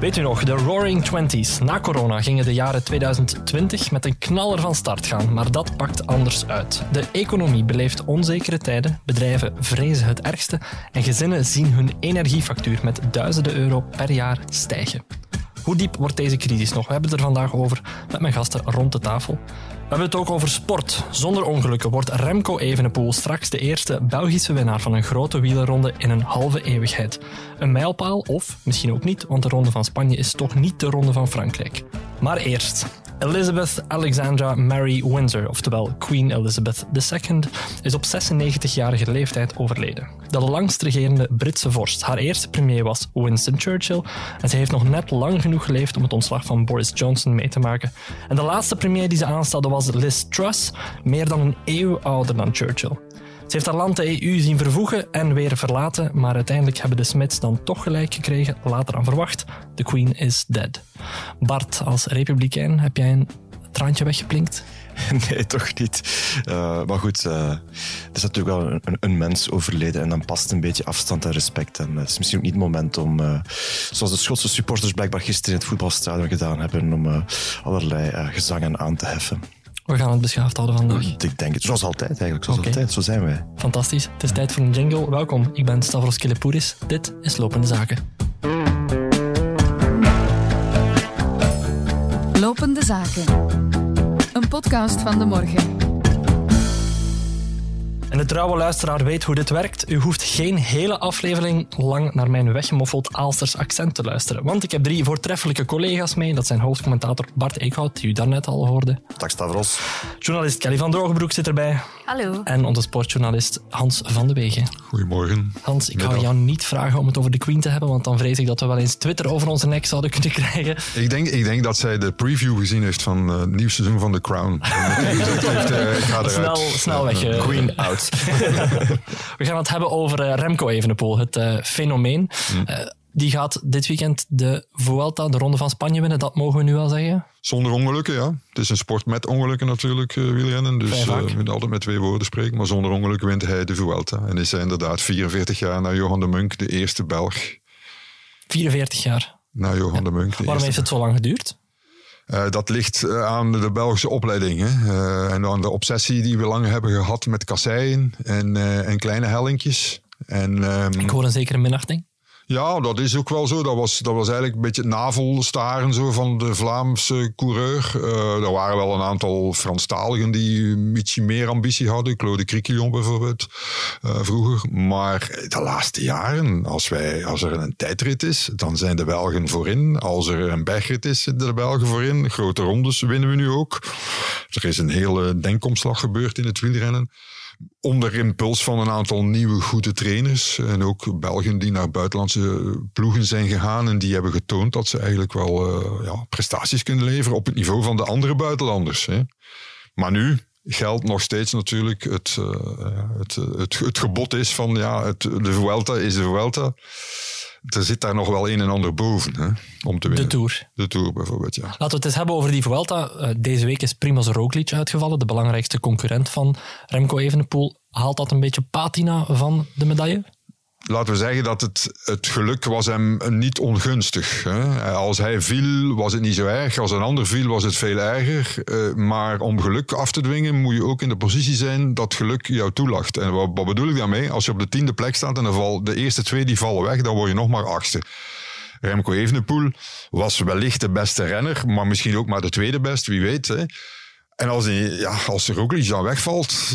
Weet u nog, de Roaring Twenties. Na corona gingen de jaren 2020 met een knaller van start gaan, maar dat pakt anders uit. De economie beleeft onzekere tijden, bedrijven vrezen het ergste en gezinnen zien hun energiefactuur met duizenden euro per jaar stijgen. Hoe diep wordt deze crisis nog? We hebben het er vandaag over met mijn gasten rond de tafel. We hebben het ook over sport. Zonder ongelukken wordt Remco Evenepoel straks de eerste Belgische winnaar van een grote wielerronde in een halve eeuwigheid. Een mijlpaal, of misschien ook niet, want de Ronde van Spanje is toch niet de Ronde van Frankrijk. Maar eerst, Elizabeth Alexandra Mary Windsor, oftewel Queen Elizabeth II, is op 96-jarige leeftijd overleden. De langst regerende Britse vorst. Haar eerste premier was Winston Churchill en ze heeft nog net lang genoeg geleefd om het ontslag van Boris Johnson mee te maken. En de laatste premier die ze aanstelde was Liz Truss, meer dan een eeuw ouder dan Churchill. Ze heeft haar land de EU zien vervoegen en weer verlaten, maar uiteindelijk hebben de Smits dan toch gelijk gekregen, later dan verwacht. The Queen is dead. Bart, als republikein, heb jij een traantje weggeplinkt? Nee, toch niet. Maar goed, er is natuurlijk wel een mens overleden en dan past een beetje afstand en respect. En het is misschien ook niet het moment om, zoals de Schotse supporters blijkbaar gisteren in het voetbalstadion gedaan hebben, om allerlei gezangen aan te heffen. We gaan het beschaafd houden vandaag. Ik denk het, zoals altijd eigenlijk. Zoals altijd, zo zijn wij. Fantastisch. Het is tijd voor een jingle. Welkom, ik ben Stavros Kelepouris. Dit is Lopende Zaken. Lopende Zaken. Een podcast van de morgen. En de trouwe luisteraar weet hoe dit werkt. U hoeft geen hele aflevering lang naar mijn weggemoffeld Aalsters accent te luisteren. Want ik heb 3 voortreffelijke collega's mee. Dat zijn hoofdcommentator Bart Eekhout, die u daarnet al hoorde. Dag Stavros. Journalist Kelly van Droogenbroeck zit erbij. Hallo. En onze sportjournalist Hans van de Weghe. Goedemorgen. Hans, ik ga jou niet vragen om het over de Queen te hebben, want dan vrees ik dat we wel eens Twitter over onze nek zouden kunnen krijgen. Ik denk dat zij de preview gezien heeft van het nieuwe seizoen van The Crown. Snel weg. Queen out. We gaan het hebben over Remco Evenepoel, het fenomeen. Die gaat dit weekend de Vuelta, de Ronde van Spanje, winnen. Dat mogen we nu wel zeggen. Zonder ongelukken, ja. Het is een sport met ongelukken natuurlijk, wielrennen. Dus we moeten altijd met 2 woorden spreken. Maar zonder ongeluk wint hij de Vuelta. En is hij inderdaad 44 jaar na Johan De Muynck, de eerste Belg. 44 jaar? Na Johan De Muynck. Waarom heeft het zo lang geduurd? Dat ligt aan de Belgische opleiding. Hè? En aan de obsessie die we lang hebben gehad met kasseien en kleine hellinkjes. Ik hoor een zekere minachting. Ja, dat is ook wel zo. Dat was eigenlijk een beetje het navelstaren zo van de Vlaamse coureur. Er waren wel een aantal Franstaligen die een beetje meer ambitie hadden. Claude Criquielion bijvoorbeeld, vroeger. Maar de laatste jaren, als er een tijdrit is, dan zijn de Belgen voorin. Als er een bergrit is, zitten de Belgen voorin. Grote rondes winnen we nu ook. Er is een hele denkomslag gebeurd in het wielrennen. Onder impuls van een aantal nieuwe goede trainers en ook Belgen die naar buitenlandse ploegen zijn gegaan en die hebben getoond dat ze eigenlijk wel prestaties kunnen leveren op het niveau van de andere buitenlanders. Hè. Maar nu geldt nog steeds natuurlijk het gebod is van de Vuelta is de Vuelta. Er zit daar nog wel een en ander boven, hè, om te winnen. De Tour bijvoorbeeld, ja. Laten we het eens hebben over die Vuelta. Deze week is Primož Roglič uitgevallen, de belangrijkste concurrent van Remco Evenepoel. Haalt dat een beetje patina van de medaille? Laten we zeggen dat het geluk was hem niet ongunstig. Hè. Als hij viel, was het niet zo erg. Als een ander viel, was het veel erger. Maar om geluk af te dwingen, moet je ook in de positie zijn dat geluk jou toelacht. En wat bedoel ik daarmee? Als je op de 10e plek staat en de eerste 2 die vallen weg, dan word je nog maar 8e. Remco Evenepoel was wellicht de beste renner, maar misschien ook maar de tweede best, wie weet, hè. En als Roglič dan wegvalt,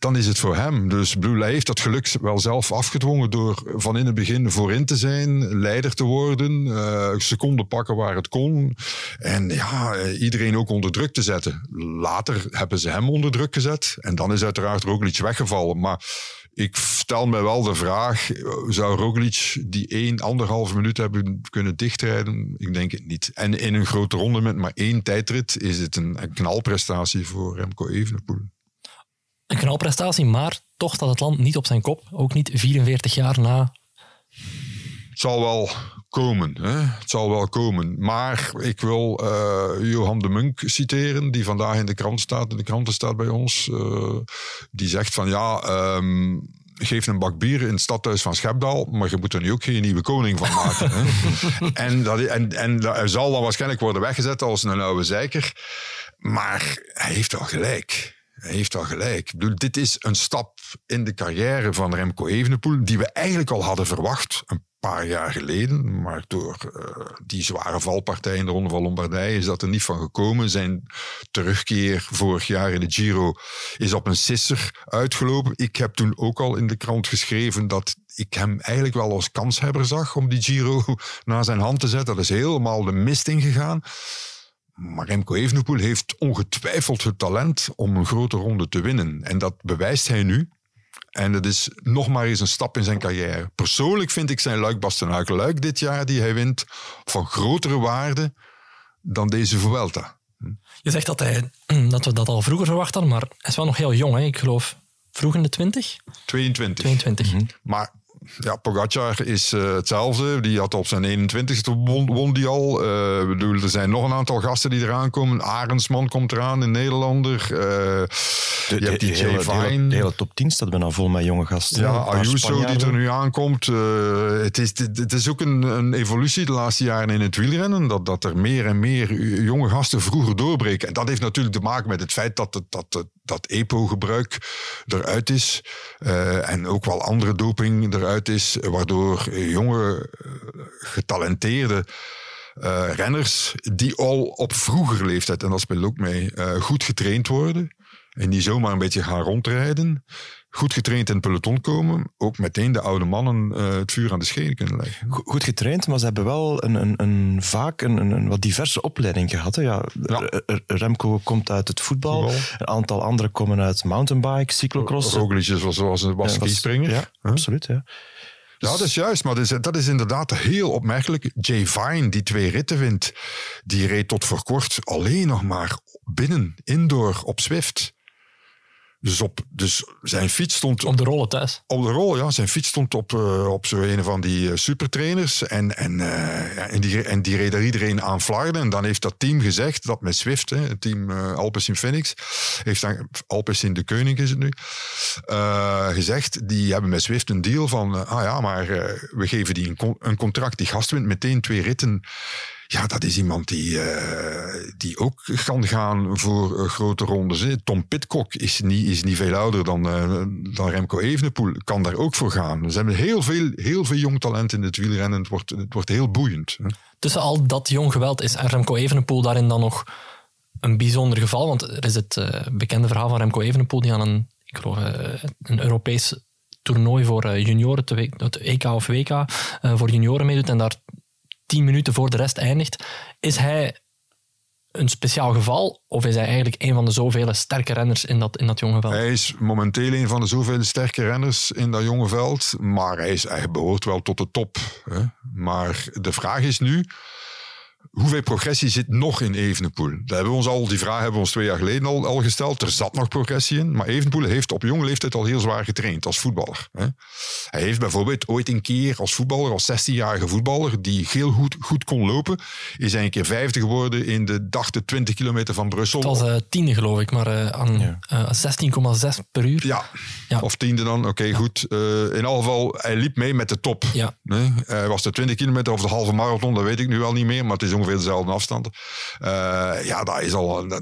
dan is het voor hem. Dus hij heeft dat geluk wel zelf afgedwongen door van in het begin voorin te zijn, leider te worden, seconden pakken waar het kon. En iedereen ook onder druk te zetten. Later hebben ze hem onder druk gezet en dan is uiteraard Roglič weggevallen. Maar ik stel me wel de vraag, zou Roglič die 1,5 minuut hebben kunnen dichtrijden? Ik denk het niet. En in een grote ronde met maar 1 tijdrit is het een knalprestatie voor Remco Evenepoel. Een knalprestatie, maar toch staat het land niet op zijn kop. Ook niet 44 jaar na. Het zal wel komen, hè? Het zal wel komen. Maar ik wil Johan De Muynck citeren, die vandaag in de krant staat bij ons. Die zegt van geef een bak bier in het stadhuis van Schepdaal, maar je moet er nu ook geen nieuwe koning van maken. Hè? en dat zal dan waarschijnlijk worden weggezet als een oude zeiker. Maar hij heeft wel gelijk. Ik bedoel, dit is een stap in de carrière van Remco Evenepoel die we eigenlijk al hadden verwacht een paar jaar geleden. Maar door die zware valpartij in de Ronde van Lombardije is dat er niet van gekomen. Zijn terugkeer vorig jaar in de Giro is op een sisser uitgelopen. Ik heb toen ook al in de krant geschreven dat ik hem eigenlijk wel als kanshebber zag om die Giro naar zijn hand te zetten. Dat is helemaal de mist ingegaan. Maar Remco Evenepoel heeft ongetwijfeld het talent om een grote ronde te winnen. En dat bewijst hij nu. En dat is nog maar eens een stap in zijn carrière. Persoonlijk vind ik zijn Luik-Bastenaken-Luik dit jaar, die hij wint, van grotere waarde dan deze Vuelta. Je zegt dat we dat al vroeger verwacht hadden, maar hij is wel nog heel jong. Hè? Ik geloof vroeg in de 20? 22. Mm-hmm. Maar... ja, Pogacar is hetzelfde. Die had op zijn 21ste won die al. Er zijn nog een aantal gasten die eraan komen. Arensman komt eraan, een Nederlander. Je hebt die Jay Vine. De hele top 10 staat bijna vol met jonge gasten. Ja, Ayuso die er nu aankomt. Het is ook een evolutie de laatste jaren in het wielrennen. Dat er meer en meer jonge gasten vroeger doorbreken. En dat heeft natuurlijk te maken met het feit dat EPO-gebruik eruit is. En ook wel andere doping eruit is, waardoor jonge, getalenteerde renners, die al op vroegere leeftijd, en dat speelt ook mee, goed getraind worden, en die zomaar een beetje gaan rondrijden, goed getraind in het peloton komen, ook meteen de oude mannen het vuur aan de schenen kunnen leggen. Goed getraind, maar ze hebben wel vaak een wat diverse opleiding gehad. Hè? Ja. Remco komt uit het voetbal. Een aantal anderen komen uit mountainbike, cyclocross. Roglič was een kiespringer. Ja, huh? Absoluut, ja. Ja, dat is juist, maar dat is inderdaad heel opmerkelijk. Jay Vine, die 2 ritten wint, die reed tot voor kort alleen nog maar binnen, indoor, op Zwift. Dus zijn fiets stond... op de rollen thuis. Op de rollen, ja. Zijn fiets stond op zo'n van die supertrainers. En die reed daar iedereen aan flarden. En dan heeft dat team gezegd, dat met Zwift, het team Alpecin-Deceuninck, Alpecin-Deceuninck is het nu, gezegd, die hebben met Zwift een deal van, we geven die een contract. Die gast wint meteen 2 ritten. Ja, dat is iemand die ook kan gaan voor grote rondes. Tom Pidcock is niet veel ouder dan Remco Evenepoel. Kan daar ook voor gaan. Ze hebben heel veel jong talent in het wielrennen. Het wordt heel boeiend. Hè? Tussen al dat jong geweld is Remco Evenepoel daarin dan nog een bijzonder geval. Want er is het bekende verhaal van Remco Evenepoel die aan een Europees toernooi voor junioren, het EK of WK, voor junioren meedoet en daar 10 minuten voor de rest eindigt. Is hij een speciaal geval of is hij eigenlijk een van de zoveel sterke renners in dat jonge veld? Hij is momenteel een van de zoveel sterke renners in dat jonge veld, maar hij behoort wel tot de top. Hè? Maar de vraag is nu, hoeveel progressie zit nog in Evenepoel? Die vraag hebben we ons 2 jaar geleden al gesteld. Er zat nog progressie in. Maar Evenepoel heeft op jonge leeftijd al heel zwaar getraind als voetballer. Hè? Hij heeft bijvoorbeeld ooit een keer als 16-jarige voetballer, die heel goed kon lopen, is hij een keer 5e geworden in de 20 kilometer van Brussel. Het was 10e geloof ik, maar 16,6 per uur. Ja, of 10e dan. Oké, goed. In alle geval, hij liep mee met de top. Ja. Nee? Hij was de 20 kilometer of de halve marathon, dat weet ik nu wel niet meer, maar het is ongeveer dezelfde afstand.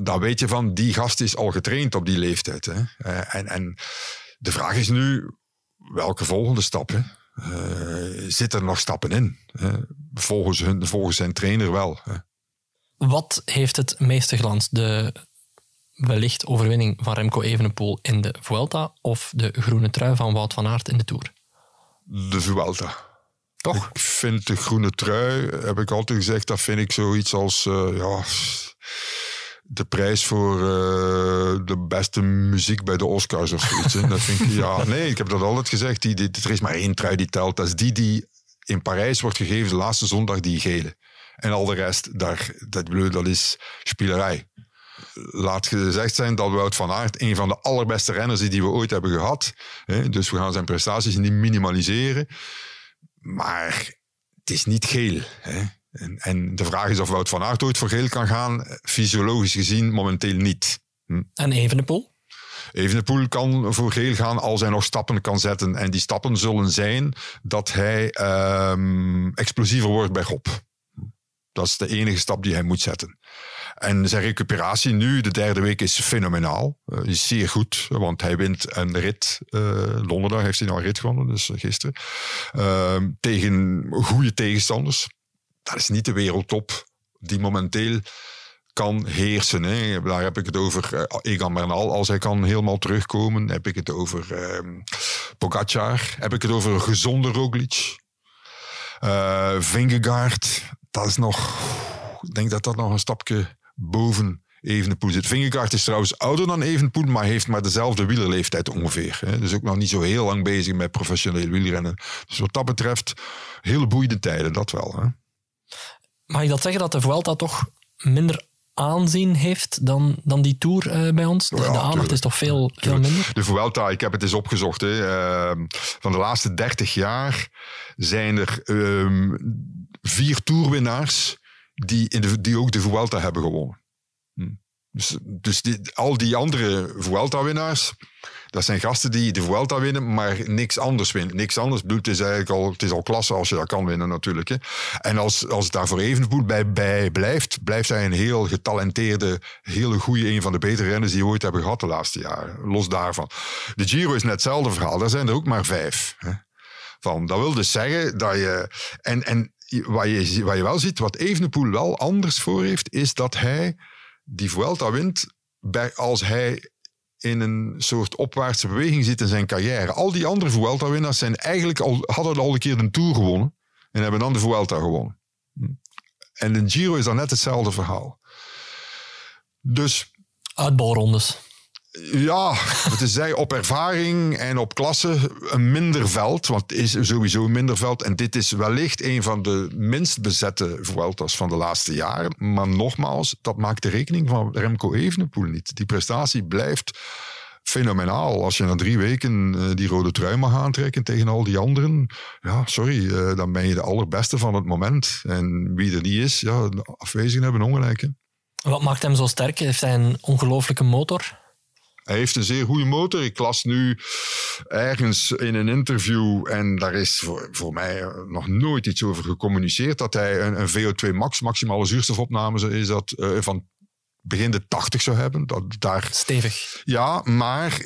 Daar weet je van, die gast is al getraind op die leeftijd. Hè? En de vraag is nu, welke volgende stappen? Zitten er nog stappen in? Volgens zijn trainer wel. Hè? Wat heeft het meeste glans? De wellicht overwinning van Remco Evenepoel in de Vuelta of de groene trui van Wout van Aert in de Tour? De Vuelta. Toch? Ik vind de groene trui, heb ik altijd gezegd, dat vind ik zoiets als de prijs voor de beste muziek bij de Oscars of zoiets. Dat vind ik, ik heb dat altijd gezegd. Er is maar 1 trui die telt. Dat is die in Parijs wordt gegeven de laatste zondag, die gele. En al de rest, dat is spielerij. Laat gezegd zijn dat Wout van Aert een van de allerbeste renners is die we ooit hebben gehad. Hè? Dus we gaan zijn prestaties niet minimaliseren. Maar het is niet geel. Hè? En de vraag is of Wout van Aert ooit voor geel kan gaan. Fysiologisch gezien momenteel niet. En Evenepoel? Evenepoel kan voor geel gaan als hij nog stappen kan zetten. En die stappen zullen zijn dat hij explosiever wordt bij Gop. Dat is de enige stap die hij moet zetten. En zijn recuperatie nu, de derde week, is fenomenaal. Is zeer goed, want hij wint een rit. Donderdag heeft hij nou een rit gewonnen, dus gisteren. Tegen goede tegenstanders. Dat is niet de wereldtop die momenteel kan heersen. Hè. Daar heb ik het over Egan Bernal, als hij kan helemaal terugkomen. Heb ik het over Pogacar. Heb ik het over een gezonde Roglič. Vingegaard, dat is nog... Ik denk dat dat nog een stapje boven Evenepoel zit. Vingegaard is trouwens ouder dan Evenepoel, maar heeft maar dezelfde wielerleeftijd ongeveer. Hè. Dus ook nog niet zo heel lang bezig met professioneel wielrennen. Dus wat dat betreft, heel boeiende tijden, dat wel. Hè. Mag je dat zeggen dat de Vuelta toch minder aanzien heeft dan die Tour bij ons? De aandacht tuurlijk. Is toch veel minder? De Vuelta, ik heb het eens opgezocht. Hè. Van de laatste 30 jaar zijn er 4 toerwinnaars die ook de Vuelta hebben gewonnen. Dus al die andere Vuelta-winnaars, dat zijn gasten die de Vuelta winnen, maar niks anders winnen. Niks anders, het is al klasse als je dat kan winnen natuurlijk. Hè. En als het daarvoor Evenepoel bij blijft hij een heel getalenteerde, hele goede, een van de betere renners die we ooit hebben gehad de laatste jaren. Los daarvan. De Giro is net hetzelfde verhaal. Daar zijn er ook maar 5. Hè. Dat wil dus zeggen dat je... En wat je wel ziet, wat Evenepoel wel anders voor heeft, is dat hij die Vuelta wint als hij in een soort opwaartse beweging zit in zijn carrière. Al die andere Vuelta-winnaars hadden al een keer de Tour gewonnen en hebben dan de Vuelta gewonnen. En de Giro is dan net hetzelfde verhaal. Dus... Uitbalrondes. Ja, het is op ervaring en op klasse een minder veld. Want het is sowieso een minder veld. En dit is wellicht een van de minst bezette Vueltas van de laatste jaren. Maar nogmaals, dat maakt de rekening van Remco Evenepoel niet. Die prestatie blijft fenomenaal. Als je na 3 weken die rode trui mag aantrekken tegen al die anderen, ja, sorry, dan ben je de allerbeste van het moment. En wie er niet is, ja, de afwezigen hebben ongelijk. Hè? Wat maakt hem zo sterk? Heeft hij een ongelooflijke motor? Hij heeft een zeer goede motor. Ik las nu ergens in een interview, en daar is voor mij nog nooit iets over gecommuniceerd, dat hij een VO2 max, maximale zuurstofopname, is dat van begin de 80 zou hebben. Stevig. Ja, maar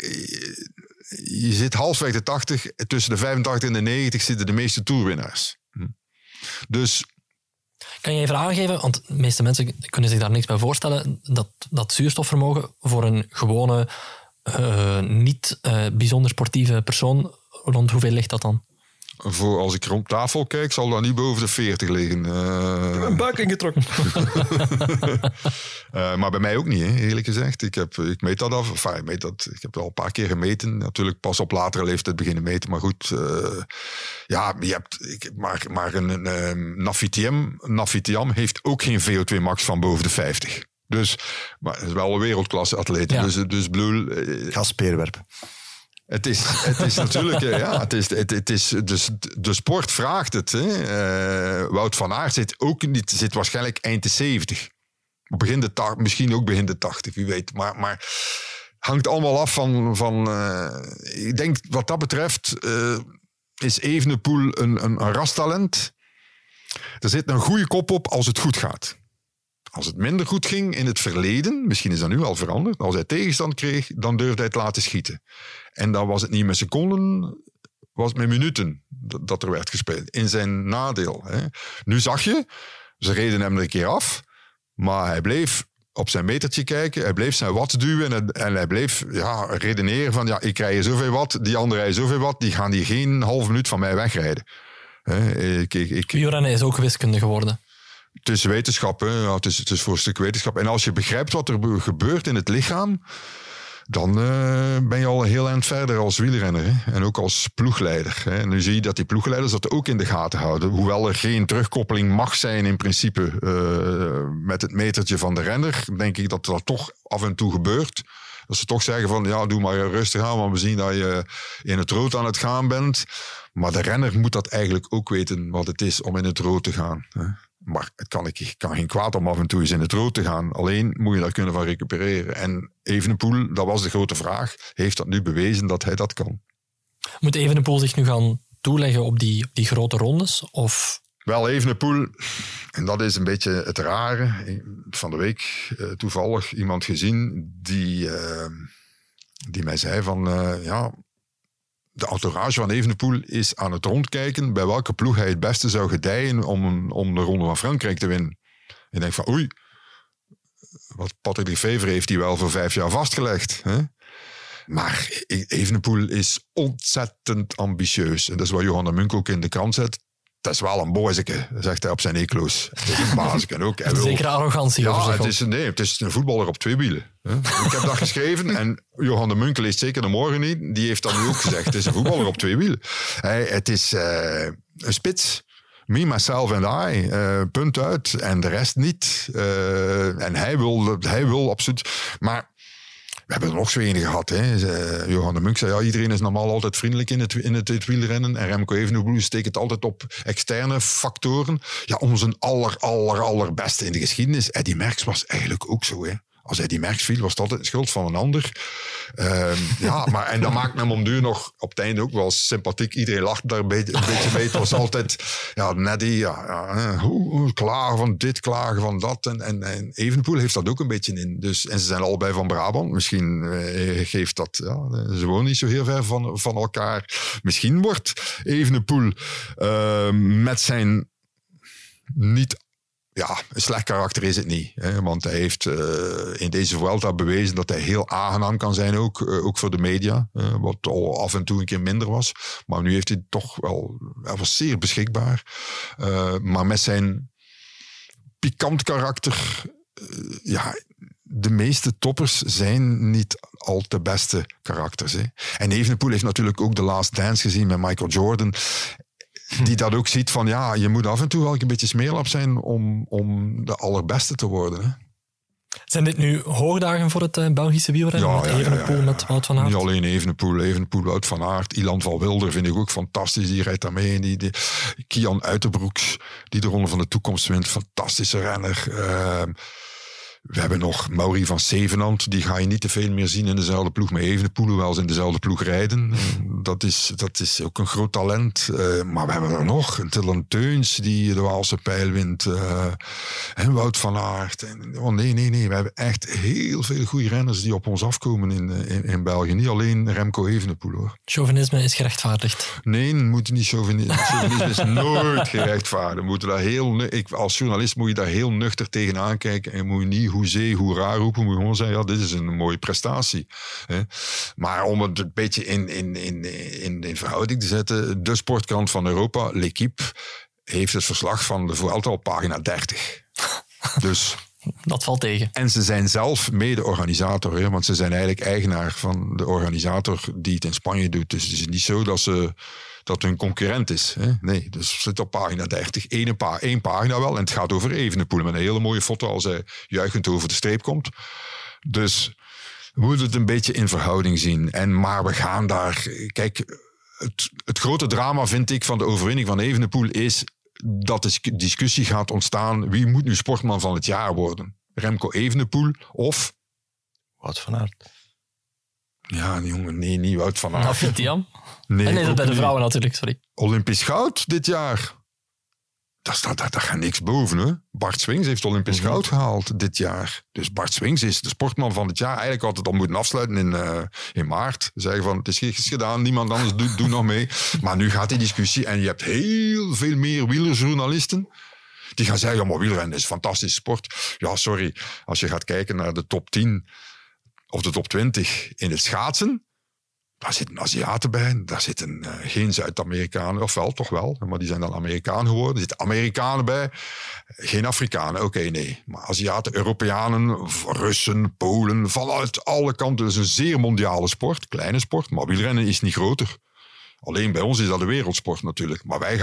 je zit halfweg de 80, tussen de 85 en de 90 zitten de meeste toerwinnaars. Dus... Kan je even aangeven, want de meeste mensen kunnen zich daar niks bij voorstellen, dat zuurstofvermogen voor een gewone, niet bijzonder sportieve persoon, rond hoeveel ligt dat dan? Voor als ik rond tafel kijk, zal dat niet boven de 40 liggen. Ik heb mijn buik ingetrokken. Maar bij mij ook niet, hè, eerlijk gezegd. Ik meet dat af. Enfin, ik heb dat al een paar keer gemeten. Natuurlijk pas op latere leeftijd beginnen meten. Maar goed, je hebt... Maar een Nafi Thiam heeft ook geen VO2 max van boven de 50. Dus, maar het is wel een wereldklasse atleet. Ja. Dus bedoel... Gaspeerwerp. Het is natuurlijk... Ja, het is, de sport vraagt het. Hè. Wout van Aert zit waarschijnlijk eind de 70. Misschien ook begin de 80, wie weet. Maar hangt allemaal af van ik denk wat dat betreft is Evenepoel een rastalent. Er zit een goede kop op als het goed gaat. Als het minder goed ging in het verleden, misschien is dat nu al veranderd, als hij tegenstand kreeg, dan durfde hij het laten schieten. En dan was het niet met seconden, was het met minuten dat er werd gespeeld. In zijn nadeel. Hè. Nu zag je, ze reden hem er een keer af, maar hij bleef op zijn metertje kijken, hij bleef zijn watt duwen en hij bleef redeneren van, ik rij hier zoveel watt, die andere rijdt zoveel watt, die gaan hier geen halve minuut van mij wegrijden. Wielrennen is ook wiskunde geworden. Het is wetenschap, hè? Ja, het is voor een stuk wetenschap. En als je begrijpt wat er gebeurt in het lichaam, dan ben je al een heel eind verder als wielrenner. Hè? En ook als ploegleider. Hè? En nu zie je dat die ploegleiders dat ook in de gaten houden. Hoewel er geen terugkoppeling mag zijn in principe met het metertje van de renner, denk ik dat dat toch af en toe gebeurt. Dat ze toch zeggen van, doe maar rustig aan, want we zien dat je in het rood aan het gaan bent. Maar de renner moet dat eigenlijk ook weten, wat het is om in het rood te gaan. Hè? Maar het kan geen kwaad om af en toe eens in het rood te gaan. Alleen moet je daar kunnen van recupereren. En Evenepoel, dat was de grote vraag, heeft dat nu bewezen dat hij dat kan. Moet Evenepoel zich nu gaan toeleggen op die grote rondes? Of... Wel, Evenepoel, en dat is een beetje het rare. Van de week toevallig iemand gezien die mij zei van... de entourage van Evenepoel is aan het rondkijken bij welke ploeg hij het beste zou gedijen om de Ronde van Frankrijk te winnen. Ik denk van oei, wat Patrick Lefevre heeft hij wel voor 5 jaar vastgelegd. Hè? Maar Evenepoel is ontzettend ambitieus. En dat is wat Johan De Muynck ook in de krant zet. Dat is wel een booseke, zegt hij op zijn ekloos. Het is een bazeken ook. Hij wil... Zeker arrogantie. Ja, het is een voetballer op 2 wielen. Ik heb dat geschreven en Johan de Muynck leest zeker de morgen niet. Die heeft dat nu ook gezegd. Het is een voetballer op 2 wielen. Het is een spits. Me, myself and I. Punt uit. En de rest niet. En hij wil absoluut... Maar we hebben er nog zo een gehad. Hè. Johan de Muynck zei, ja, iedereen is normaal altijd vriendelijk in het wielrennen. En Remco Evenepoel steekt het altijd op externe factoren. Ja, om zijn allerbeste in de geschiedenis. Eddy Merckx was eigenlijk ook zo. Hè. Als Eddy Merckx viel, was het altijd de schuld van een ander. En dat maakt hem om duur nog op het einde ook wel sympathiek. Iedereen lacht daar een beetje mee. Het was altijd, klagen van dit, klagen van dat. En Evenepoel heeft dat ook een beetje in. Dus, en ze zijn allebei van Brabant. Misschien geeft dat... Ja, ze wonen niet zo heel ver van elkaar. Misschien wordt Evenepoel met zijn niet... Ja, een slecht karakter is het niet. Hè? Want hij heeft in deze Vuelta bewezen dat hij heel aangenaam kan zijn ook voor de media. Wat al af en toe een keer minder was. Maar nu heeft hij toch wel... Hij was zeer beschikbaar. Maar met zijn pikant karakter... de meeste toppers zijn niet al de beste karakters. Hè? En Evenepoel heeft natuurlijk ook The Last Dance gezien met Michael Jordan... Die dat ook ziet van, ja, je moet af en toe wel een beetje smeerlap zijn om de allerbeste te worden. Hè? Zijn dit nu hoogdagen voor het Belgische wielrennen? Ja, met Evenepoel, met Wout van Aert? Niet alleen Evenepoel, Wout van Aert. Ilan van Wilder vind ik ook fantastisch. Die rijdt daar mee. Die Kian Uiterbroeks, die de Ronde van de Toekomst wint. Fantastische renner. We hebben nog Mauri van Zevenant. Die ga je niet te veel meer zien in dezelfde ploeg met Evenepoel, hoewel ze in dezelfde ploeg rijden. Dat is ook een groot talent. Maar we hebben er nog een Dylan Teuns die de Waalse Pijl wint. En Wout van Aert. Nee. We hebben echt heel veel goede renners die op ons afkomen in België. Niet alleen Remco Evenepoel, hoor. Chauvinisme is gerechtvaardigd. Nee, we moeten niet chauvinisme is nooit gerechtvaardigd. We moeten daar als journalist moet je daar heel nuchter tegenaan kijken en moet je niet hoezee, hoera roepen, moet je gewoon zeggen, ja, dit is een mooie prestatie. Hè? Maar om het een beetje in verhouding te zetten, de sportkrant van Europa, L'Équipe, heeft het verslag van de Vuelta op pagina 30. Dus... Dat valt tegen. En ze zijn zelf mede-organisator, hè? Want ze zijn eigenlijk eigenaar van de organisator die het in Spanje doet. Dus het is niet zo dat hun concurrent is. Hè? Nee, dus zit op pagina 30. Eén pagina wel. En het gaat over Evenepoel. Met een hele mooie foto als hij juichend over de streep komt. Dus we moeten het een beetje in verhouding zien. Maar we gaan daar... Kijk, het grote drama, vind ik, van de overwinning van Evenepoel is... dat de discussie gaat ontstaan... wie moet nu sportman van het jaar worden? Remco Evenepoel of... Wout van Aert. Ja, jongen, nee, niet Wout van Aert. Nafi Thiam? Nee, dat bij de vrouwen natuurlijk, sorry. Olympisch goud dit jaar. Daar gaat niks boven, hè. Bart Swings heeft Olympisch goud gehaald dit jaar. Dus Bart Swings is de sportman van het jaar. Eigenlijk had het al moeten afsluiten in maart. Zeggen van, het is gedaan, niemand anders doet nog mee. Maar nu gaat die discussie en je hebt heel veel meer wielerjournalisten... die gaan zeggen, ja, maar wielrennen is een fantastische sport. Ja, sorry, als je gaat kijken naar de top 10 of de top 20 in het schaatsen... Daar zitten Aziaten bij, daar zitten geen Zuid-Amerikanen, of wel, toch wel, maar die zijn dan Amerikaan geworden. Er zitten Amerikanen bij, geen Afrikanen, oké, nee. Maar Aziaten, Europeanen, Russen, Polen, vanuit alle kanten. Het is een zeer mondiale sport, kleine sport, maar wielrennen is niet groter. Alleen bij ons is dat de wereldsport natuurlijk. Maar wij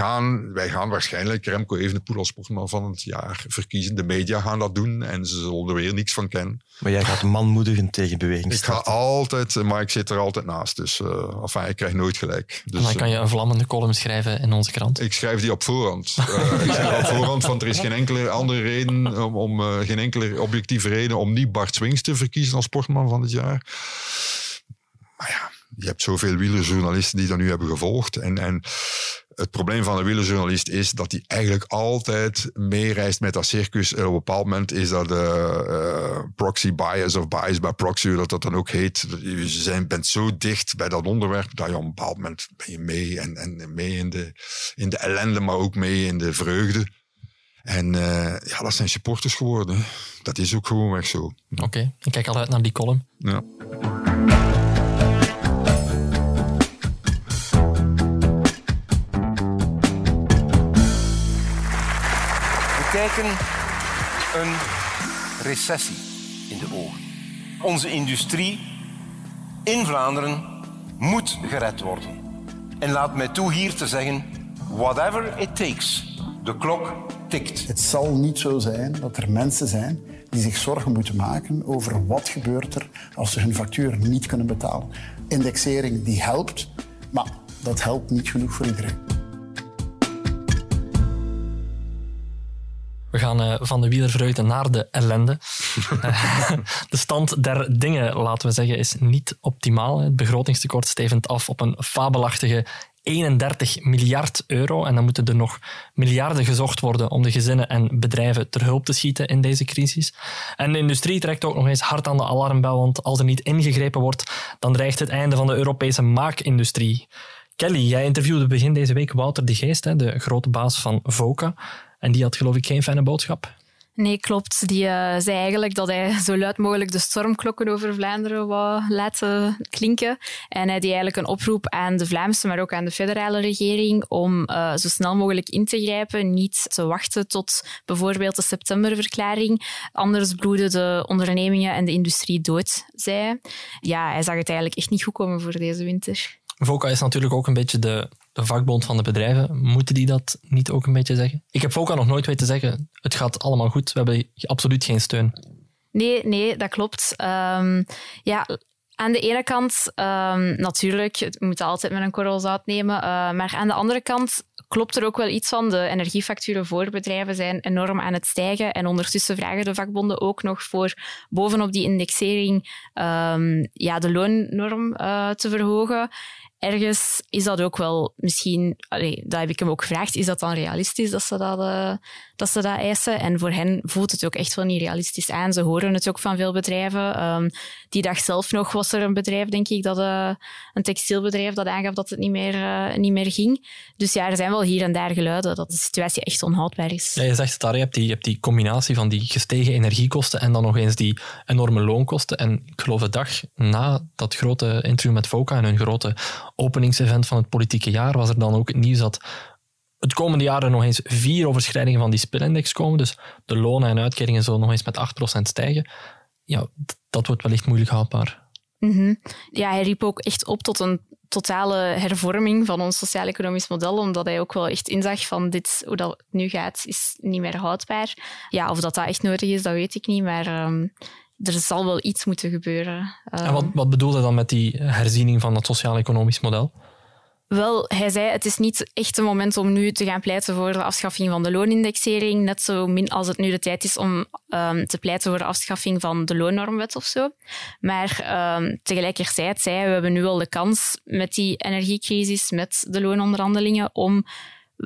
gaan waarschijnlijk Remco Evenepoel als sportman van het jaar verkiezen. De media gaan dat doen en ze zullen er weer niks van kennen. Maar jij gaat manmoedigend tegen beweging starten. Ik ga altijd, maar ik zit er altijd naast. Dus enfin, ik krijg nooit gelijk. Dus, en dan kan je een vlammende column schrijven in onze krant? Ik schrijf die op voorhand. Ik schrijf op voorhand, want er is geen enkele andere reden, geen enkele objectieve reden om niet Bart Swings te verkiezen als sportman van het jaar. Maar ja. Je hebt zoveel wielerjournalisten die dat nu hebben gevolgd. En het probleem van een wielerjournalist is dat hij eigenlijk altijd meereist met dat circus. En op een bepaald moment is dat proxy bias of bias by proxy, hoe dat dan ook heet. Je bent zo dicht bij dat onderwerp dat je op een bepaald moment ben je mee. En mee in de ellende, maar ook mee in de vreugde. En ja, dat zijn supporters geworden. Dat is ook gewoon weg zo. Oké, ik kijk al uit naar die column. Ja. Een recessie in de ogen. Onze industrie in Vlaanderen moet gered worden. En laat mij toe hier te zeggen, whatever it takes, de klok tikt. Het zal niet zo zijn dat er mensen zijn die zich zorgen moeten maken over wat gebeurt er als ze hun factuur niet kunnen betalen. Indexering die helpt, maar dat helpt niet genoeg voor iedereen. We gaan van de wielervreugde naar de ellende. De stand der dingen, laten we zeggen, is niet optimaal. Het begrotingstekort stevend af op een fabelachtige 31 miljard euro. En dan moeten er nog miljarden gezocht worden om de gezinnen en bedrijven ter hulp te schieten in deze crisis. En de industrie trekt ook nog eens hard aan de alarmbel, want als er niet ingegrepen wordt, dan dreigt het einde van de Europese maakindustrie. Kelly, jij interviewde begin deze week Wouter de Geest, de grote baas van Voka. En die had geloof ik geen fijne boodschap. Nee, klopt. Die zei eigenlijk dat hij zo luid mogelijk de stormklokken over Vlaanderen wou laten klinken. En hij deed eigenlijk een oproep aan de Vlaamse, maar ook aan de federale regering om zo snel mogelijk in te grijpen. Niet te wachten tot bijvoorbeeld de septemberverklaring. Anders bloeden de ondernemingen en de industrie dood, zei hij. Ja, hij zag het eigenlijk echt niet goed komen voor deze winter. Voka is natuurlijk ook een beetje de vakbond van de bedrijven. Moeten die dat niet ook een beetje zeggen? Ik heb Voka nog nooit weten zeggen, het gaat allemaal goed, we hebben absoluut geen steun. Nee, dat klopt. Ja, aan de ene kant, natuurlijk, je moet dat altijd met een korrel zout nemen, maar aan de andere kant klopt er ook wel iets van. De energiefacturen voor bedrijven zijn enorm aan het stijgen en ondertussen vragen de vakbonden ook nog voor bovenop die indexering de loonnorm te verhogen. Ergens is dat ook wel misschien... dat heb ik hem ook gevraagd. Is dat dan realistisch dat ze dat eisen? En voor hen voelt het ook echt wel niet realistisch aan. Ze horen het ook van veel bedrijven. Die dag zelf nog was er een bedrijf, denk ik, een textielbedrijf dat aangaf dat het niet meer ging. Dus ja, er zijn wel hier en daar geluiden dat de situatie echt onhoudbaar is. Ja, je zegt het daar, je hebt die combinatie van die gestegen energiekosten en dan nog eens die enorme loonkosten. En ik geloof de dag na dat grote interview met Voka en hun grote openingsevent van het politieke jaar was er dan ook het nieuws dat het komende jaar er nog eens 4 overschrijdingen van die spilindex komen. Dus de lonen en uitkeringen zullen nog eens met 8% stijgen. Ja, dat wordt wellicht moeilijk houdbaar. Mm-hmm. Ja, hij riep ook echt op tot een totale hervorming van ons sociaal-economisch model, omdat hij ook wel echt inzag van hoe dat nu gaat, is niet meer houdbaar. Ja, of dat echt nodig is, dat weet ik niet, maar... er zal wel iets moeten gebeuren. En wat bedoelde hij dan met die herziening van het sociaal-economisch model? Wel, hij zei, het is niet echt een moment om nu te gaan pleiten voor de afschaffing van de loonindexering, net zo min als het nu de tijd is om te pleiten voor de afschaffing van de loonnormwet of zo. Maar tegelijkertijd zei hij, we hebben nu wel de kans met die energiecrisis, met de loononderhandelingen, om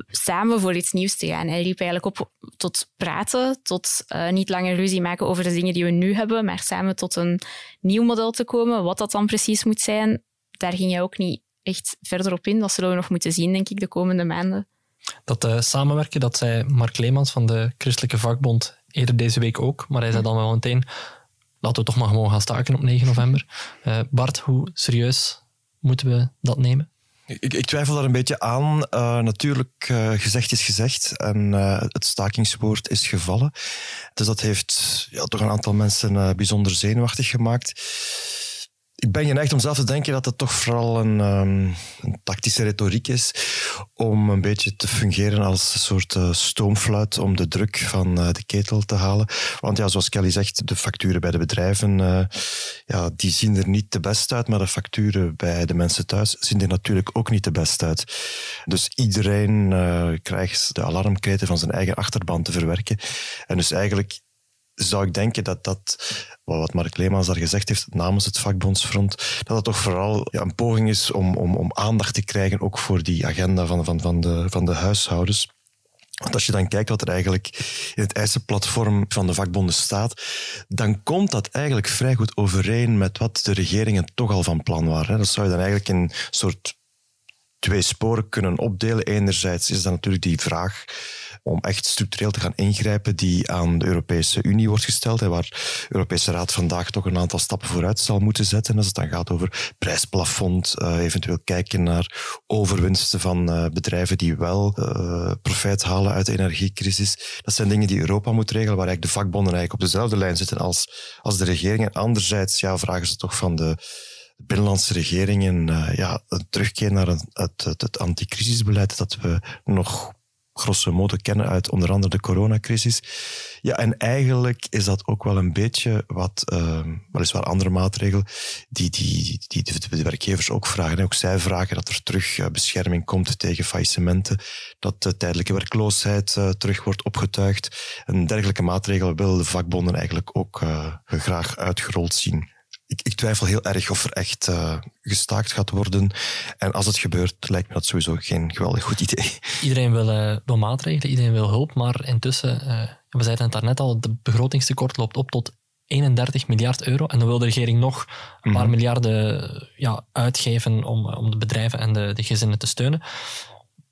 samen voor iets nieuws te gaan. Hij riep eigenlijk op tot praten, tot niet langer ruzie maken over de dingen die we nu hebben, maar samen tot een nieuw model te komen. Wat dat dan precies moet zijn, daar ging hij ook niet echt verder op in. Dat zullen we nog moeten zien, denk ik, de komende maanden. Dat samenwerken, dat zei Mark Leemans van de Christelijke Vakbond eerder deze week ook, maar hij zei dan wel meteen, laten we toch maar gewoon gaan staken op 9 november. Bart, hoe serieus moeten we dat nemen? Ik twijfel daar een beetje aan. Natuurlijk, gezegd is gezegd en het stakingswoord is gevallen. Dus dat heeft toch een aantal mensen bijzonder zenuwachtig gemaakt. Ik ben geneigd om zelf te denken dat het toch vooral een tactische retoriek is om een beetje te fungeren als een soort stoomfluit om de druk van de ketel te halen. Want ja, zoals Kelly zegt, de facturen bij de bedrijven die zien er niet te best uit, maar de facturen bij de mensen thuis zien er natuurlijk ook niet te best uit. Dus iedereen krijgt de alarmkreten van zijn eigen achterban te verwerken. En dus eigenlijk zou ik denken dat wat Mark Leemans daar gezegd heeft namens het vakbondsfront, dat het toch vooral een poging is om aandacht te krijgen, ook voor die agenda van de huishoudens. Want als je dan kijkt wat er eigenlijk in het eisenplatform van de vakbonden staat, dan komt dat eigenlijk vrij goed overeen met wat de regeringen toch al van plan waren. Dat zou je dan eigenlijk in een soort twee sporen kunnen opdelen. Enerzijds is dat natuurlijk die vraag om echt structureel te gaan ingrijpen die aan de Europese Unie wordt gesteld en waar de Europese Raad vandaag toch een aantal stappen vooruit zal moeten zetten. Als het dan gaat over prijsplafond, eventueel kijken naar overwinsten van bedrijven die wel profijt halen uit de energiecrisis. Dat zijn dingen die Europa moet regelen, waar eigenlijk de vakbonden eigenlijk op dezelfde lijn zitten als de regering. En anderzijds vragen ze toch van de binnenlandse regeringen een terugkeer naar het anticrisisbeleid dat we nog grosso modo kennen uit onder andere de coronacrisis. Ja, en eigenlijk is dat ook wel een beetje wat, weliswaar andere maatregelen, die de werkgevers ook vragen. Ook zij vragen dat er terug bescherming komt tegen faillissementen, dat de tijdelijke werkloosheid terug wordt opgetuigd. En dergelijke maatregelen willen de vakbonden eigenlijk ook graag uitgerold zien. Ik twijfel heel erg of er echt gestaakt gaat worden. En als het gebeurt, lijkt me dat sowieso geen geweldig goed idee. Iedereen wil maatregelen, iedereen wil hulp. Maar intussen, we zeiden het daarnet al, het begrotingstekort loopt op tot 31 miljard euro. En dan wil de regering nog een paar miljarden uitgeven om de bedrijven en de gezinnen te steunen.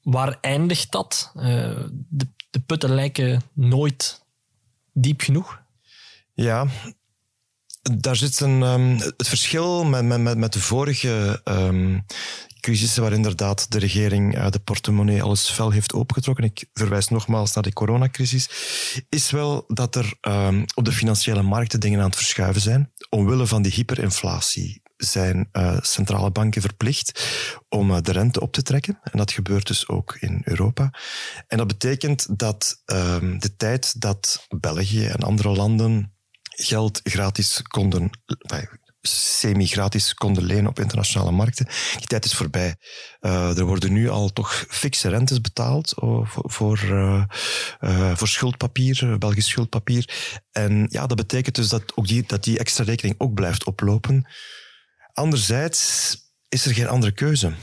Waar eindigt dat? De putten lijken nooit diep genoeg. Ja. Daar zit het verschil met de vorige crisis, waar inderdaad de regering de portemonnee alles fel heeft opengetrokken. Ik verwijs nogmaals naar de coronacrisis. Is wel dat er op de financiële markten dingen aan het verschuiven zijn. Omwille van die hyperinflatie zijn centrale banken verplicht om de rente op te trekken. En dat gebeurt dus ook in Europa. En dat betekent dat de tijd dat België en andere landen geld semi-gratis konden lenen op internationale markten. Die tijd is voorbij. Er worden nu al toch fikse rentes betaald voor schuldpapier, Belgisch schuldpapier. En ja, dat betekent dus dat die extra rekening ook blijft oplopen. Anderzijds is er geen andere keuze.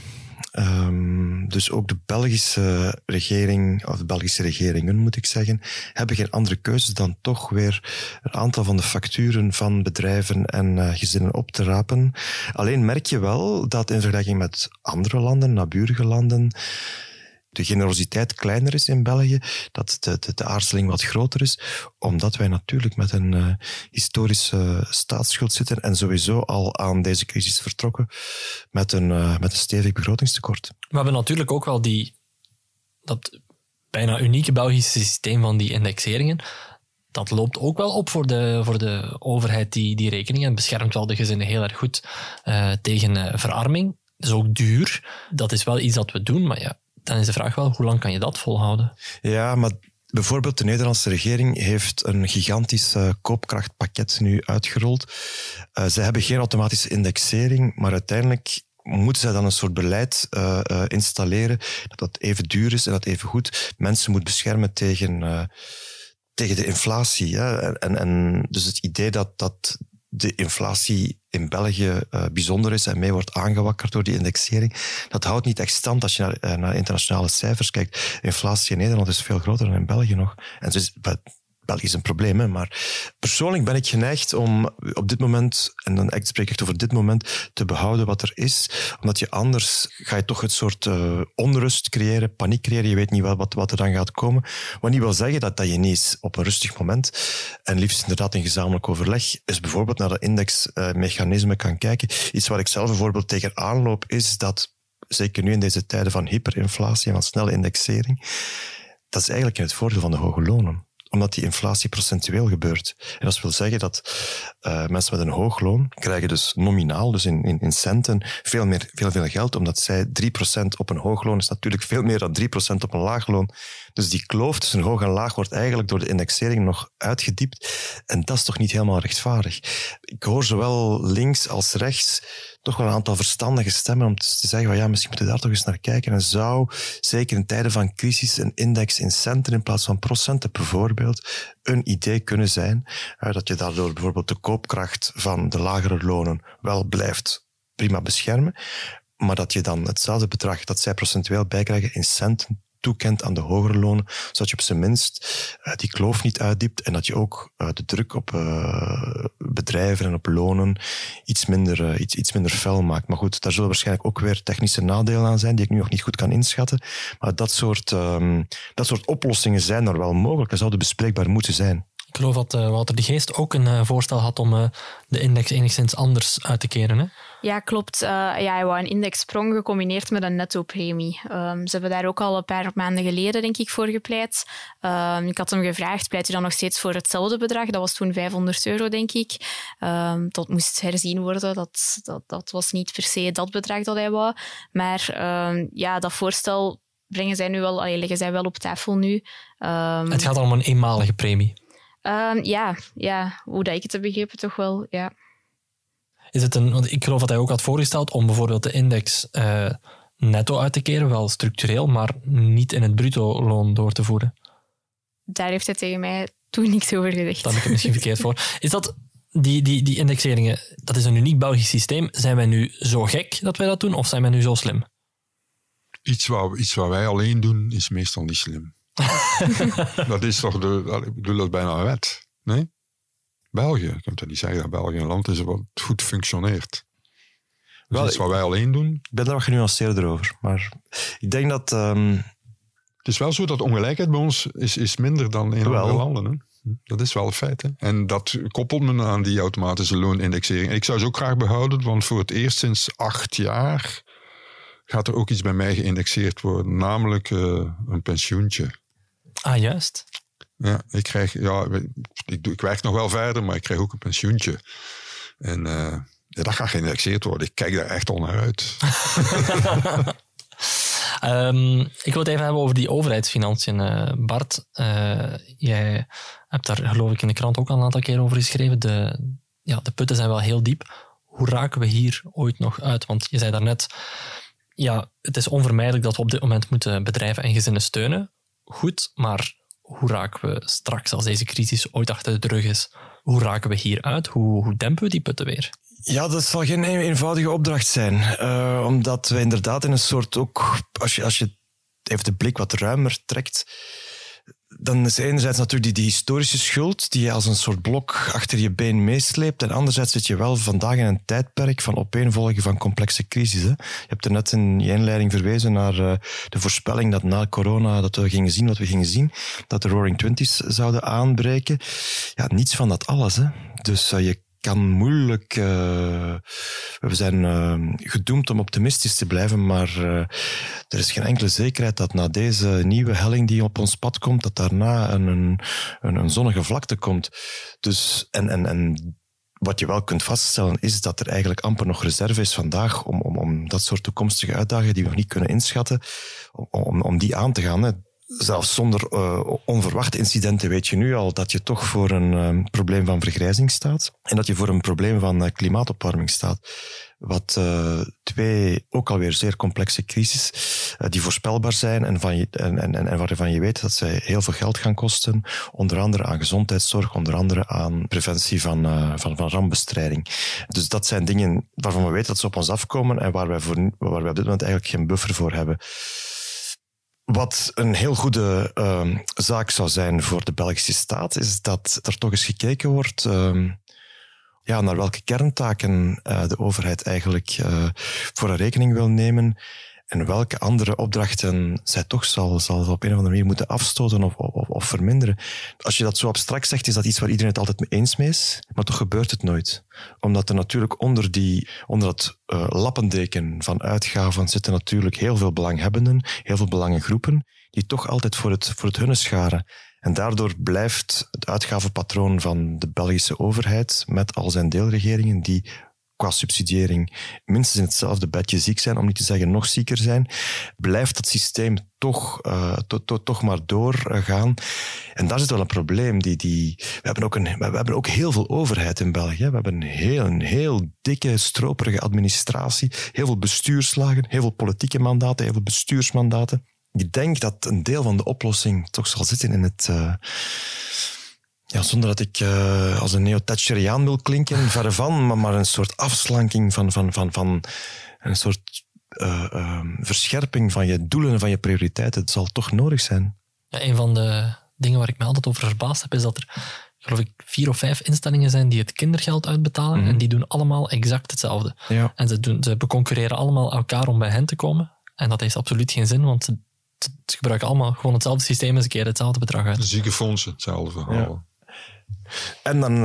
Dus ook de Belgische regering, of de Belgische regeringen moet ik zeggen, hebben geen andere keuze dan toch weer een aantal van de facturen van bedrijven en gezinnen op te rapen. Alleen merk je wel dat in vergelijking met andere landen, naburige landen, de generositeit kleiner is in België, dat de aarzeling wat groter is, omdat wij natuurlijk met een historische staatsschuld zitten en sowieso al aan deze crisis vertrokken met een stevig begrotingstekort. We hebben natuurlijk ook wel dat bijna unieke Belgische systeem van die indexeringen. Dat loopt ook wel op voor de overheid die rekening en beschermt wel de gezinnen heel erg goed tegen verarming. Dat is ook duur. Dat is wel iets dat we doen, maar ja. Dan is de vraag wel, hoe lang kan je dat volhouden? Ja, maar bijvoorbeeld de Nederlandse regering heeft een gigantisch koopkrachtpakket nu uitgerold. Ze hebben geen automatische indexering, maar uiteindelijk moeten zij dan een soort beleid installeren dat even duur is en dat even goed mensen moet beschermen tegen de inflatie. Hè? En dus het idee dat de inflatie in België bijzonder is en mee wordt aangewakkerd door die indexering, dat houdt niet echt stand als je naar internationale cijfers kijkt. Inflatie in Nederland is veel groter dan in België nog. En dus België is een probleem, hè? Maar persoonlijk ben ik geneigd om op dit moment, en dan spreek ik echt over dit moment, te behouden wat er is. Omdat je anders ga je toch het soort onrust creëren, paniek creëren. Je weet niet wat er dan gaat komen. Wat niet wil zeggen dat je niet op een rustig moment, en liefst inderdaad in gezamenlijk overleg, is bijvoorbeeld naar dat indexmechanisme kan kijken. Iets waar ik zelf bijvoorbeeld tegen aanloop is dat, zeker nu in deze tijden van hyperinflatie en van snelle indexering, dat is eigenlijk in het voordeel van de hoge lonen. omdat die inflatie procentueel gebeurt. En dat wil zeggen dat mensen met een hoog loon krijgen dus nominaal, dus in centen, veel meer geld, omdat zij 3% op een hoog loon is natuurlijk veel meer dan 3% op een laag loon. Dus die kloof tussen hoog en laag wordt eigenlijk door de indexering nog uitgediept. En dat is toch niet helemaal rechtvaardig. Ik hoor zowel links als rechts toch wel een aantal verstandige stemmen om te zeggen van ja, misschien moeten we daar toch eens naar kijken. En zou, zeker in tijden van crisis, een index in centen in plaats van procenten bijvoorbeeld een idee kunnen zijn, dat je daardoor bijvoorbeeld de koopkracht van de lagere lonen wel blijft prima beschermen, maar dat je dan hetzelfde bedrag dat zij procentueel bijkrijgen in centen toekent aan de hogere lonen, zodat je op zijn minst die kloof niet uitdiept en dat je ook de druk op bedrijven en op lonen iets minder fel maakt. Maar goed, daar zullen waarschijnlijk ook weer technische nadelen aan zijn die ik nu nog niet goed kan inschatten. Maar dat soort oplossingen zijn er wel mogelijk en zouden bespreekbaar moeten zijn. Ik geloof dat Wouter de Geest ook een voorstel had om de index enigszins anders uit te keren, hè? Ja, klopt. Hij wou een indexsprong gecombineerd met een nettopremie. Ze hebben daar ook al een paar maanden geleden, denk ik, voor gepleit. Ik had hem gevraagd, pleit u dan nog steeds voor hetzelfde bedrag? Dat was toen €500, denk ik. Dat moest herzien worden. Dat was niet per se dat bedrag dat hij wou. Maar dat voorstel leggen zij wel op tafel nu. Het gaat om een eenmalige premie. Hoe dat ik het heb begrepen toch wel, ja. Is het want ik geloof dat hij ook had voorgesteld om bijvoorbeeld de index netto uit te keren, wel structureel, maar niet in het bruto loon door te voeren. Daar heeft hij tegen mij toen niks over gezegd. Dan heb ik het misschien verkeerd voor. Is dat die indexeringen, dat is een uniek Belgisch systeem. Zijn wij nu zo gek dat wij dat doen, of zijn wij nu zo slim? Iets wat wij alleen doen, is meestal niet slim. Dat is toch ik bedoel, dat is bijna wet, nee? België, je kunt dat niet zeggen dat België een land is wat goed functioneert. Dus wel, iets wat wij alleen doen. Ik ben daar wat genuanceerder over, maar ik denk dat... Het is wel zo dat ongelijkheid bij ons is minder dan in andere landen, hè? Dat is wel een feit, hè? En dat koppelt men aan die automatische loonindexering. Ik zou ze ook graag behouden, want voor het eerst sinds 8 jaar gaat er ook iets bij mij geïndexeerd worden, namelijk een pensioentje. Ah, juist. Ja, ik werk nog wel verder, maar ik krijg ook een pensioentje. En dat gaat geïndexeerd worden. Ik kijk daar echt al naar uit. Ik wil het even hebben over die overheidsfinanciën, Bart. Jij hebt daar, geloof ik, in de krant ook al een aantal keer over geschreven. De putten zijn wel heel diep. Hoe raken we hier ooit nog uit? Want je zei daarnet, ja, het is onvermijdelijk dat we op dit moment moeten bedrijven en gezinnen steunen. Goed, maar hoe raken we straks, als deze crisis ooit achter de rug is, hoe raken we hier uit? Hoe dempen we die putten weer? Ja, dat zal geen eenvoudige opdracht zijn. Omdat we inderdaad in een soort ook... Als je even de blik wat ruimer trekt... Dan is enerzijds natuurlijk die historische schuld die je als een soort blok achter je been meesleept. En anderzijds zit je wel vandaag in een tijdperk van opeenvolgen van complexe crises. Je hebt er net in je inleiding verwezen naar de voorspelling dat na corona dat we gingen zien wat we gingen zien. Dat de Roaring Twenties zouden aanbreken. Ja, niets van dat alles, hè. Dus je kan moeilijk... we zijn gedoemd om optimistisch te blijven, maar er is geen enkele zekerheid dat na deze nieuwe helling die op ons pad komt, dat daarna een zonnige vlakte komt. Dus, en wat je wel kunt vaststellen is dat er eigenlijk amper nog reserve is vandaag om dat soort toekomstige uitdagingen die we nog niet kunnen inschatten, om die aan te gaan, hè. Zelfs zonder onverwachte incidenten weet je nu al dat je toch voor een probleem van vergrijzing staat en dat je voor een probleem van klimaatopwarming staat. Wat twee ook alweer zeer complexe crises die voorspelbaar zijn en waarvan je weet dat zij heel veel geld gaan kosten. Onder andere aan gezondheidszorg, onder andere aan preventie van rampbestrijding. Dus dat zijn dingen waarvan we weten dat ze op ons afkomen en waar wij op dit moment eigenlijk geen buffer voor hebben. Wat een heel goede zaak zou zijn voor de Belgische staat, is dat er toch eens gekeken wordt naar welke kerntaken de overheid eigenlijk voor haar rekening wil nemen en welke andere opdrachten zij toch zal op een of andere manier moeten afstoten of verminderen. Als je dat zo abstract zegt, is dat iets waar iedereen het altijd mee eens mee is, maar toch gebeurt het nooit. Omdat er natuurlijk onder dat lappendeken van uitgaven zitten natuurlijk heel veel belanghebbenden, heel veel belangengroepen, die toch altijd voor het hunne scharen. En daardoor blijft het uitgavenpatroon van de Belgische overheid met al zijn deelregeringen die qua subsidiëring minstens in hetzelfde bedje ziek zijn, om niet te zeggen nog zieker zijn, blijft dat systeem toch maar doorgaan. En daar zit wel een probleem. We hebben ook heel veel overheid in België. We hebben een heel dikke, stroperige administratie, heel veel bestuurslagen, heel veel politieke mandaten, heel veel bestuursmandaten. Ik denk dat een deel van de oplossing toch zal zitten in het... zonder dat ik als een neo-Thatcheriaan wil klinken, verre van, maar een soort afslanking van een soort verscherping van je doelen en van je prioriteiten. Het zal toch nodig zijn. Ja, een van de dingen waar ik me altijd over verbaasd heb, is dat er, geloof ik, 4 of 5 instellingen zijn die het kindergeld uitbetalen. Mm-hmm. En die doen allemaal exact hetzelfde. Ja. En ze beconcurreren allemaal elkaar om bij hen te komen. En dat heeft absoluut geen zin, want ze gebruiken allemaal gewoon hetzelfde systeem en ze keren hetzelfde bedrag uit. De ziekenfondsen, hetzelfde verhaal. Ja. En dan,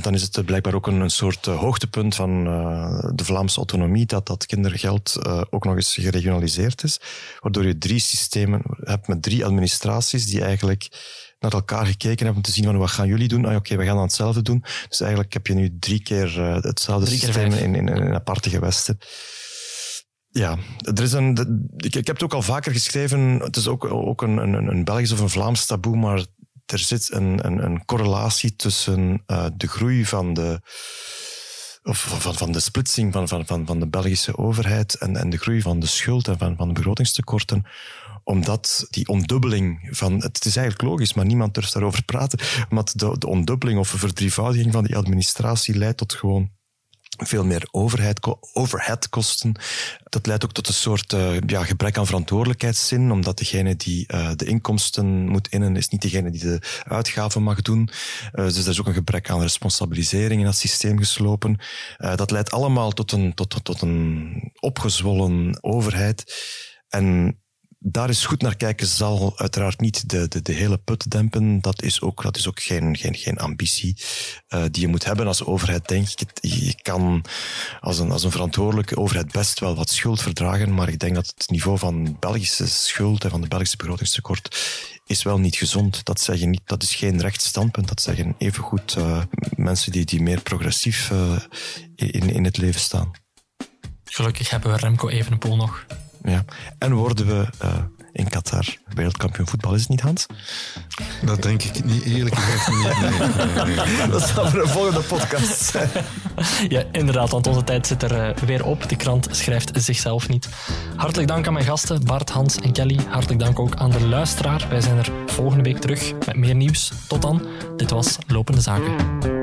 dan is het blijkbaar ook een soort hoogtepunt van de Vlaamse autonomie, dat kindergeld ook nog eens geregionaliseerd is, waardoor je 3 systemen hebt met 3 administraties die eigenlijk naar elkaar gekeken hebben om te zien van wat gaan jullie doen? Oké, we gaan dan hetzelfde doen. Dus eigenlijk heb je nu 3 keer hetzelfde systeem in aparte gewesten. Ja, er is ik heb het ook al vaker geschreven, het is ook een Belgisch of een Vlaams taboe, maar er zit een correlatie tussen de groei van de splitsing van de Belgische overheid en de groei van de schuld en van de begrotingstekorten. Omdat die ondubbeling van... Het is eigenlijk logisch, maar niemand durft daarover praten. Omdat de ondubbeling of verdrievoudiging van die administratie leidt tot gewoon veel meer overheadkosten. Dat leidt ook tot een soort gebrek aan verantwoordelijkheidszin, omdat degene die de inkomsten moet innen, is niet degene die de uitgaven mag doen. Dus er is ook een gebrek aan responsabilisering in dat systeem geslopen. Dat leidt allemaal tot een opgezwollen overheid. En daar is goed naar kijken zal uiteraard niet de hele put dempen. Dat is ook geen ambitie die je moet hebben als overheid, denk ik. Je kan als een verantwoordelijke overheid best wel wat schuld verdragen, maar ik denk dat het niveau van Belgische schuld en van de Belgische begrotingstekort is wel niet gezond. Dat zeggen niet, dat is geen rechtsstandpunt. Dat zeggen evengoed mensen die meer progressief in het leven staan. Gelukkig hebben we Remco Evenepoel nog. Ja. En worden we in Qatar wereldkampioen voetbal, is het niet, Hans? Dat denk ik niet, eerlijk gezegd niet. Nee. Dat zal voor een volgende podcast zijn. Ja, inderdaad, want onze tijd zit er weer op. De krant schrijft zichzelf niet. Hartelijk dank aan mijn gasten, Bart, Hans en Kelly. Hartelijk dank ook aan de luisteraar. Wij zijn er volgende week terug met meer nieuws. Tot dan, dit was Lopende Zaken.